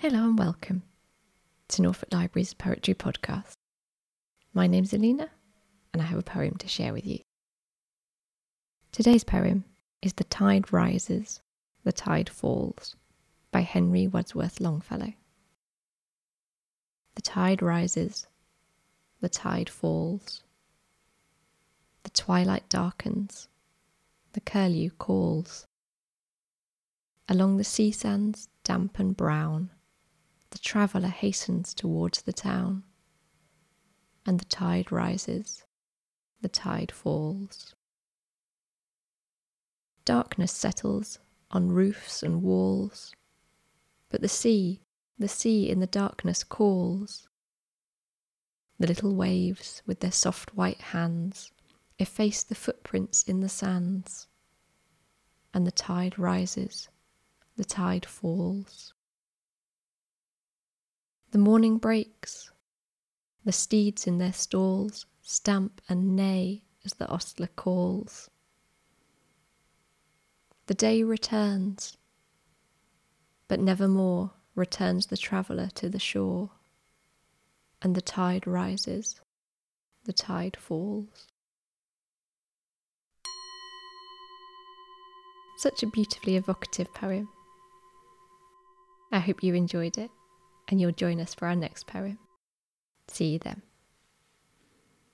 Hello and welcome to Norfolk Library's Poetry Podcast. My name's Alina and I have a poem to share with you. Today's poem is The Tide Rises, The Tide Falls by Henry Wadsworth Longfellow. The tide rises, the tide falls. The twilight darkens, the curlew calls. Along the sea sands damp and brown, the traveller hastens towards the town, and the tide rises, the tide falls. Darkness settles on roofs and walls, but the sea in the darkness calls. The little waves with their soft white hands efface the footprints in the sands, and the tide rises, the tide falls. The morning breaks, the steeds in their stalls stamp and neigh as the ostler calls. The day returns, but nevermore returns the traveller to the shore, and the tide rises, the tide falls. Such a beautifully evocative poem. I hope you enjoyed it, and you'll join us for our next poem. See you then.